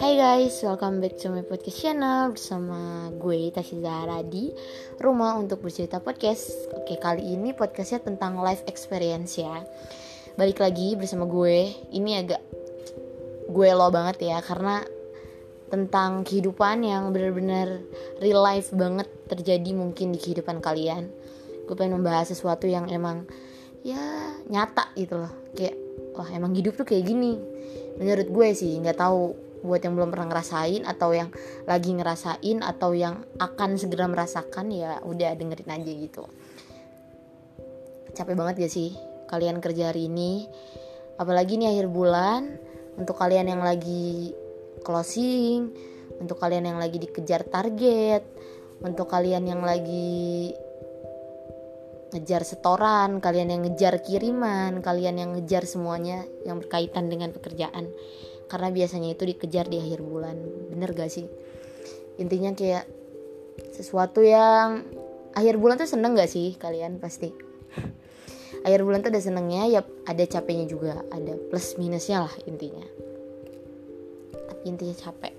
Hai guys, welcome back to my podcast channel bersama gue Tasya Radi, rumah untuk bercerita podcast. Oke, kali ini podcastnya tentang life experience ya. Balik lagi bersama gue. Ini agak gue lo banget ya, karena tentang kehidupan yang benar-benar real life banget terjadi mungkin di kehidupan kalian. Gue pengen membahas sesuatu yang emang ya nyata gitu loh, kayak wah emang hidup tuh kayak gini menurut gue sih. Nggak tahu buat yang belum pernah ngerasain atau yang lagi ngerasain atau yang akan segera merasakan, ya udah dengerin aja gitu. Capek banget gak sih kalian kerja hari ini, apalagi nih akhir bulan? Untuk kalian yang lagi closing, untuk kalian yang lagi dikejar target, untuk kalian yang lagi ngejar setoran, kalian yang ngejar kiriman, kalian yang ngejar semuanya yang berkaitan dengan pekerjaan, karena biasanya itu dikejar di akhir bulan. Bener gak sih? Intinya kayak sesuatu yang akhir bulan tuh seneng gak sih kalian? Pasti akhir bulan tuh ada senengnya, ya ada capeknya juga, ada plus minusnya lah intinya. Tapi intinya capek.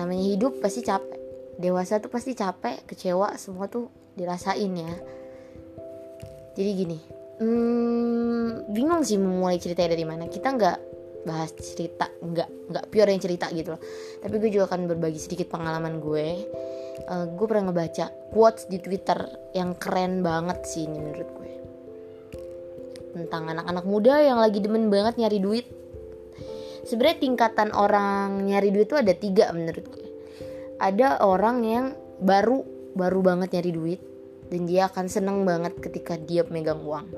Namanya hidup pasti capek, dewasa tuh pasti capek, kecewa, semua tuh dirasain ya. Jadi gini, bingung sih memulai ceritanya dari mana. Kita nggak bahas cerita, nggak pure yang cerita gitu loh. Tapi gue juga akan berbagi sedikit pengalaman gue. Gue pernah ngebaca quotes di Twitter yang keren banget sih ini menurut gue, tentang anak-anak muda yang lagi demen banget nyari duit. Sebenarnya tingkatan orang nyari duit itu ada 3 menurut gue. Ada orang yang baru banget nyari duit, dan dia akan seneng banget ketika dia megang uang.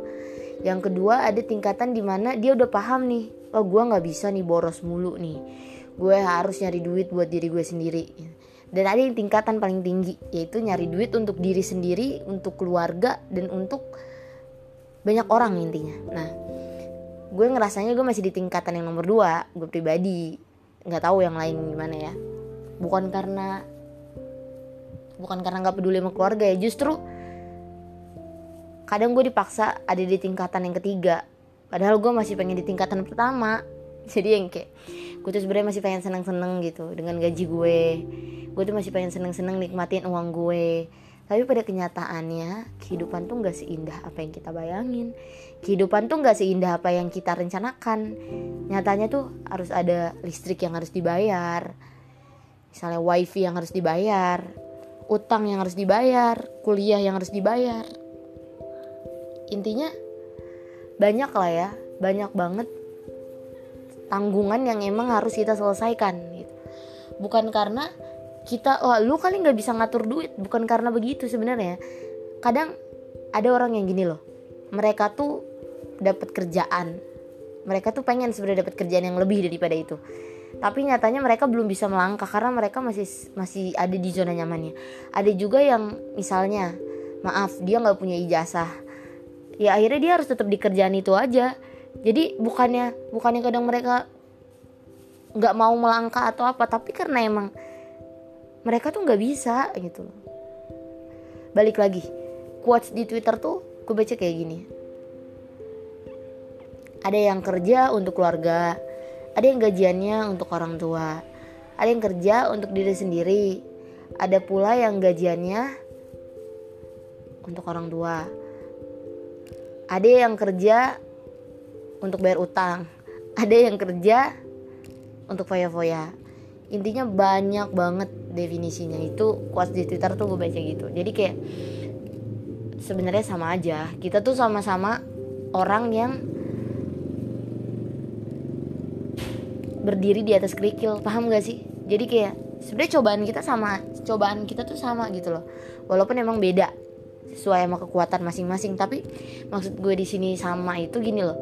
Yang kedua, ada tingkatan dimana dia udah paham nih, oh gue gak bisa nih boros mulu nih, gue harus nyari duit buat diri gue sendiri. Dan ada yang tingkatan paling tinggi, yaitu nyari duit untuk diri sendiri, untuk keluarga, dan untuk banyak orang intinya. Nah, gue ngerasanya gue masih di tingkatan yang nomor 2. Gue pribadi gak tahu yang lain gimana ya. Bukan karena gak peduli sama keluarga ya, justru kadang gue dipaksa ada di tingkatan yang ketiga, padahal gue masih pengen di tingkatan pertama. Jadi yang kayak gue tuh sebenarnya masih pengen seneng-seneng gitu dengan gaji gue tuh masih pengen seneng-seneng nikmatin uang gue. Tapi pada kenyataannya kehidupan tuh gak seindah apa yang kita bayangin, kehidupan tuh gak seindah apa yang kita rencanakan. Nyatanya tuh harus ada listrik yang harus dibayar, misalnya wifi yang harus dibayar, utang yang harus dibayar, kuliah yang harus dibayar. Intinya banyak lah ya, banyak banget tanggungan yang emang harus kita selesaikan gitu. Bukan karena kita, wah lu kali gak bisa ngatur duit, bukan karena begitu sebenarnya. Kadang ada orang yang gini loh, mereka tuh dapat kerjaan, mereka tuh pengen sebenarnya dapat kerjaan yang lebih daripada itu, tapi nyatanya mereka belum bisa melangkah karena mereka masih ada di zona nyamannya. Ada juga yang misalnya, maaf, dia gak punya ijazah, ya akhirnya dia harus tetap di kerjaan itu aja. Jadi bukannya kadang mereka nggak mau melangkah atau apa, tapi karena emang mereka tuh nggak bisa gitu. Balik lagi, quotes di Twitter tuh gue baca kayak gini. Ada yang kerja untuk keluarga, ada yang gajiannya untuk orang tua, ada yang kerja untuk diri sendiri, ada pula yang gajiannya untuk orang tua. Ada yang kerja untuk bayar utang, ada yang kerja untuk foya-foya. Intinya banyak banget definisinya. Itu quotes di Twitter tuh gue baca gitu. Jadi kayak sebenarnya sama aja, kita tuh sama-sama orang yang berdiri di atas kerikil. Paham gak sih? Jadi kayak sebenarnya cobaan kita tuh sama gitu loh. Walaupun emang beda sesuai sama kekuatan masing-masing, tapi maksud gue di sini sama itu gini loh.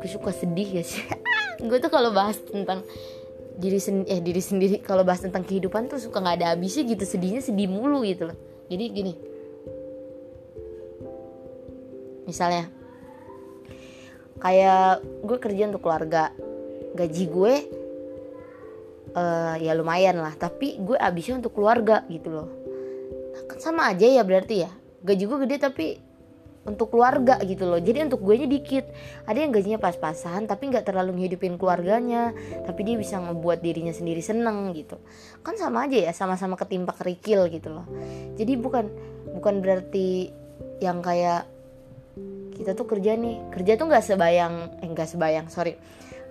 Gue suka sedih guys. Gue tuh kalau bahas tentang diri sendiri, kalau bahas tentang kehidupan tuh suka nggak ada habisnya gitu, sedihnya sedih mulu gitu loh. Jadi gini, misalnya kayak gue kerja untuk keluarga, gaji gue ya lumayan lah, tapi gue abisnya untuk keluarga gitu loh. Kan sama aja ya berarti ya, gaji gue gede tapi untuk keluarga gitu loh. Jadi untuk gue nya dikit. Ada yang gajinya pas-pasan tapi gak terlalu ngehidupin keluarganya, tapi dia bisa ngebuat dirinya sendiri seneng gitu. Kan sama aja ya, sama-sama ketimpa kerikil gitu loh. Jadi bukan berarti yang kayak kita tuh kerja nih, kerja tuh gak sebayang,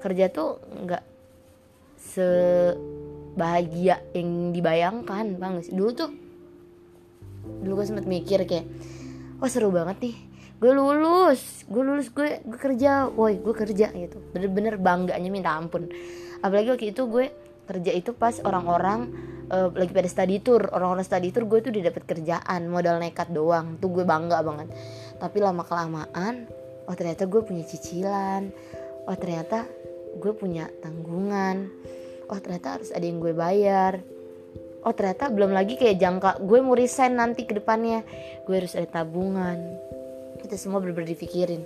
kerja tuh gak sebahagia yang dibayangkan. Bang, dulu gue sempet mikir kayak, wah seru banget nih, gue lulus, gue kerja, woi gue kerja gitu, bener-bener bangganya minta ampun. Apalagi waktu itu gue kerja itu pas orang-orang lagi pada study tour, gue tuh udah dapet kerjaan, modal nekat doang, tuh gue bangga banget. Tapi lama kelamaan, oh ternyata gue punya cicilan, oh ternyata gue punya tanggungan, oh ternyata harus ada yang gue bayar. Oh ternyata belum lagi kayak jangka gue mau resign nanti ke depannya, gue harus ada tabungan. Itu semua bener-bener dipikirin.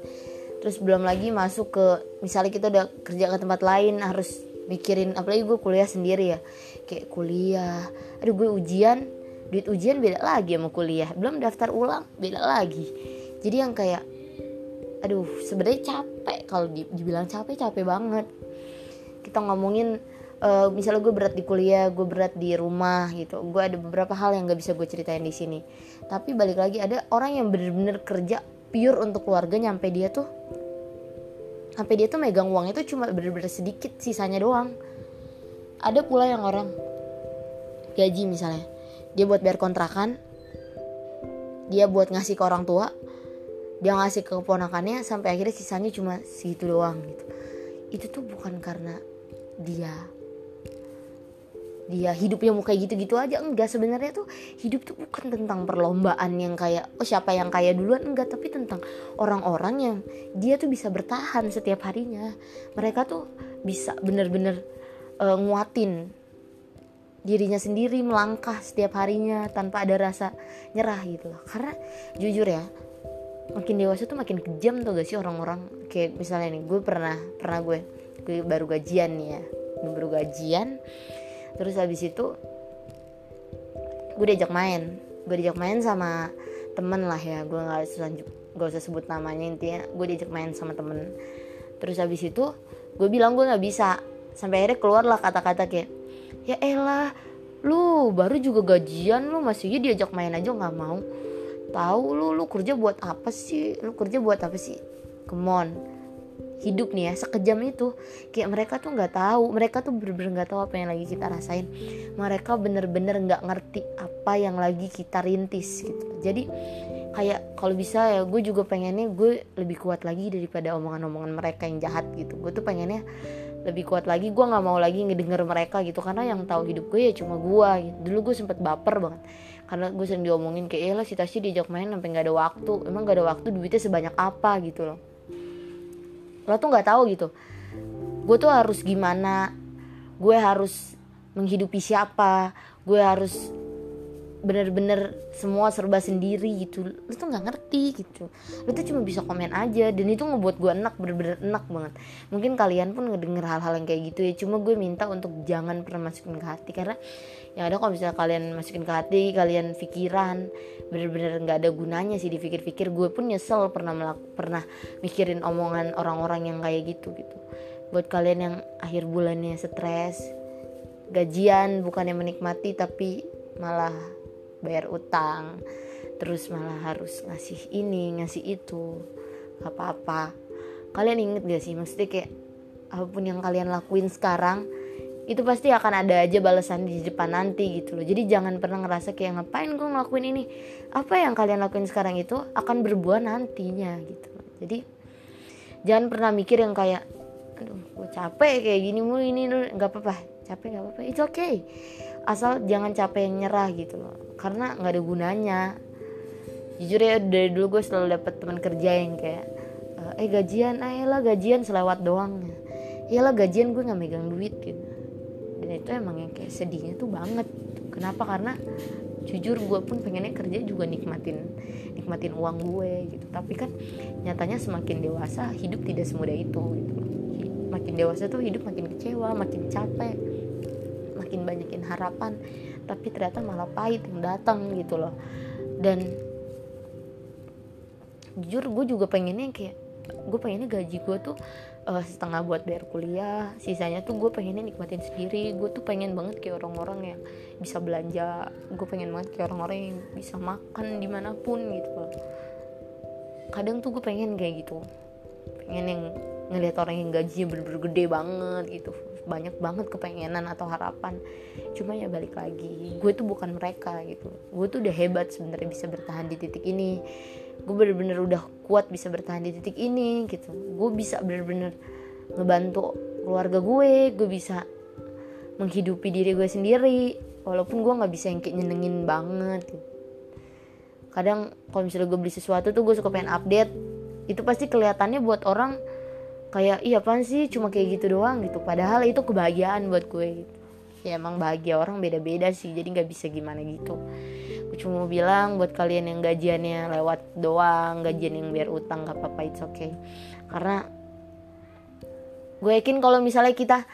Terus belum lagi masuk ke, misalnya kita udah kerja ke tempat lain, harus mikirin. Apalagi gue kuliah sendiri ya, kayak kuliah, aduh gue ujian, duit ujian beda lagi sama kuliah, belum daftar ulang beda lagi. Jadi yang kayak, aduh sebenarnya capek. Kalau dibilang capek banget. Kita ngomongin misalnya gue berat di kuliah, gue berat di rumah gitu. Gue ada beberapa hal yang gak bisa gue ceritain di sini. Tapi balik lagi ada orang yang bener-bener kerja pure untuk keluarga, sampai dia tuh megang uangnya tuh cuma bener-bener sedikit, sisanya doang. Ada pula yang orang gaji misalnya, dia buat bayar kontrakan, dia buat ngasih ke orang tua, dia ngasih ke keponakannya, sampai akhirnya sisanya cuma segitu doang gitu. Itu tuh bukan karena dia hidupnya mau kayak gitu-gitu aja, enggak. Sebenarnya tuh hidup tuh bukan tentang perlombaan yang kayak oh siapa yang kaya duluan, enggak, tapi tentang orang-orang yang dia tuh bisa bertahan setiap harinya. Mereka tuh bisa bener-bener nguatin dirinya sendiri, melangkah setiap harinya tanpa ada rasa nyerah gitu loh. Karena jujur ya, makin dewasa tuh makin kejam tuh gak sih orang-orang. Kayak misalnya nih, gue pernah gue baru gajian nih ya, terus habis itu gue diajak main sama temen lah ya, gue gak usah sebut namanya, intinya gue diajak main sama temen. Terus habis itu gue bilang gue gak bisa, sampai akhirnya keluarlah kata-kata kayak, ya elah lu baru juga gajian, lu masih diajak main aja gak mau, tahu lu kerja buat apa sih. Come on, hidup nih ya sekejam itu. Kayak mereka tuh bener-bener gak tahu apa yang lagi kita rasain. Mereka bener-bener gak ngerti apa yang lagi kita rintis gitu. Jadi kayak kalau bisa ya, gue juga pengennya gue lebih kuat lagi daripada omongan-omongan mereka yang jahat gitu. Gue tuh pengennya lebih kuat lagi, gue gak mau lagi ngedenger mereka gitu. Karena yang tahu hidup gue ya cuma gue gitu. Dulu gue sempet baper banget karena gue sering diomongin kayak, ya lah si Tasya diajak main sampai gak ada waktu. Emang gak ada waktu, duitnya sebanyak apa gitu loh, lo tuh nggak tahu gitu. Gue tuh harus gimana, gue harus menghidupi siapa, gue harus bener-bener semua serba sendiri gitu. Lo tuh nggak ngerti gitu, lo tuh cuma bisa komen aja, dan itu ngebuat gue enak, bener-bener enak banget. Mungkin kalian pun ngedenger hal-hal yang kayak gitu ya, cuma gue minta untuk jangan pernah masukin ke hati. Karena yang ada kalau misalnya kalian masukin ke hati, kalian pikiran, bener-bener nggak ada gunanya sih dipikir-pikir. Gue pun nyesel pernah mikirin omongan orang-orang yang kayak gitu. Buat kalian yang akhir bulannya stres, gajian bukannya menikmati tapi malah bayar utang, terus malah harus ngasih ini ngasih itu, gak apa-apa. Kalian inget gak sih, maksudnya kayak apapun yang kalian lakuin sekarang itu pasti akan ada aja balasan di depan nanti gitu loh. Jadi jangan pernah ngerasa kayak ngapain gue ngelakuin ini. Apa yang kalian lakuin sekarang itu akan berbuah nantinya gitu. Jadi jangan pernah mikir yang kayak, aduh gue capek kayak gini mulu ini dulu. Gak apa-apa, capek gak apa-apa, it's okay. Asal jangan capek yang nyerah gitu loh, karena gak ada gunanya. Jujur ya, dari dulu gue selalu dapet teman kerja yang kayak, gajian, ayolah gajian selewat doang, iyalah gajian gue gak megang duit gitu. Dan itu emang yang kayak sedihnya tuh banget. Kenapa? Karena jujur gue pun pengennya kerja juga nikmatin uang gue gitu. Tapi kan nyatanya semakin dewasa hidup tidak semudah itu gitu. Makin dewasa tuh hidup makin kecewa, makin capek, makin banyakin harapan, tapi ternyata malah pahit yang datang gitu loh. Dan jujur gue juga pengennya kayak gue pengennya gaji gue tuh setengah buat bayar kuliah, sisanya tuh gue pengennya nikmatin sendiri. Gue tuh pengen banget kayak orang-orang yang bisa belanja, gue pengen banget kayak orang-orang yang bisa makan dimanapun gitu. Kadang tuh gue pengen kayak gitu, pengen yang ngelihat orang yang gajinya bener-bener gede banget gitu, banyak banget kepengenan atau harapan. Cuma ya balik lagi, gue tuh bukan mereka gitu. Gue tuh udah hebat sebenarnya bisa bertahan di titik ini. Gue bener-bener udah kuat bisa bertahan di titik ini gitu. Gue bisa bener-bener ngebantu keluarga gue. Gue bisa menghidupi diri gue sendiri, walaupun gue gak bisa yang kayak nyenengin banget gitu. Kadang kalau misalnya gue beli sesuatu tuh gue suka pengen update. Itu pasti kelihatannya buat orang kayak iya apaan sih cuma kayak gitu doang gitu. Padahal itu kebahagiaan buat gue gitu. Ya emang bahagia orang beda-beda sih, jadi gak bisa gimana gitu. Gue cuma mau bilang buat kalian yang gajiannya lewat doang, gajian yang biar utang gak apa-apa, it's okay. Karena gue yakin kalau misalnya kita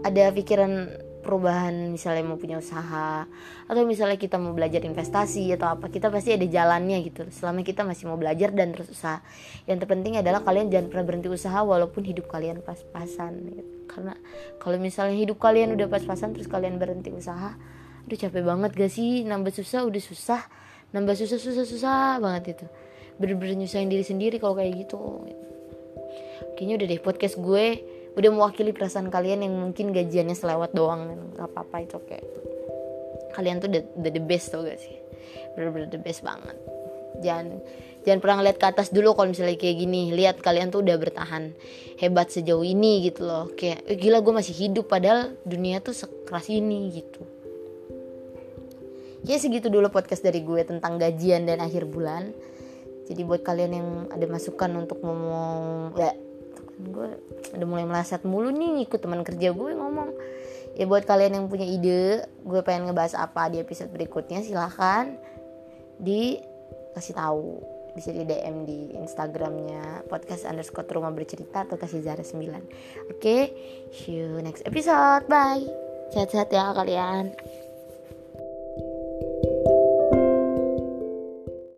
ada pikiran perubahan, misalnya mau punya usaha, atau misalnya kita mau belajar investasi atau apa, kita pasti ada jalannya gitu. Selama kita masih mau belajar dan terus usaha, yang terpenting adalah kalian jangan pernah berhenti usaha walaupun hidup kalian pas-pasan gitu. Karena kalau misalnya hidup kalian udah pas-pasan terus kalian berhenti usaha, aduh capek banget gak sih, nambah susah udah susah, nambah susah banget itu, bener-bener nyusahin diri sendiri kalau kayak gitu. Kayaknya udah deh, podcast gue udah mewakili perasaan kalian yang mungkin gajiannya selewat doang. Gak apa-apa, itu oke. Kalian tuh udah the best, tau gak sih? Bener-bener the best banget. Jangan pernah ngeliat ke atas dulu kalau misalnya kayak gini. Lihat kalian tuh udah bertahan hebat sejauh ini gitu loh. Kayak gila gue masih hidup padahal dunia tuh sekeras ini gitu. Ya segitu dulu podcast dari gue tentang gajian dan akhir bulan. Jadi buat kalian yang ada masukan untuk ngomong, gue udah mulai meleset mulu nih ikut teman kerja gue ngomong. Ya buat kalian yang punya ide gue pengen ngebahas apa di episode berikutnya, silahkan dikasih tahu. Bisa di DM di Instagramnya podcast_rumah bercerita atau Tasya Radi 9. Oke, see you next episode, bye. Sehat-sehat ya kalian.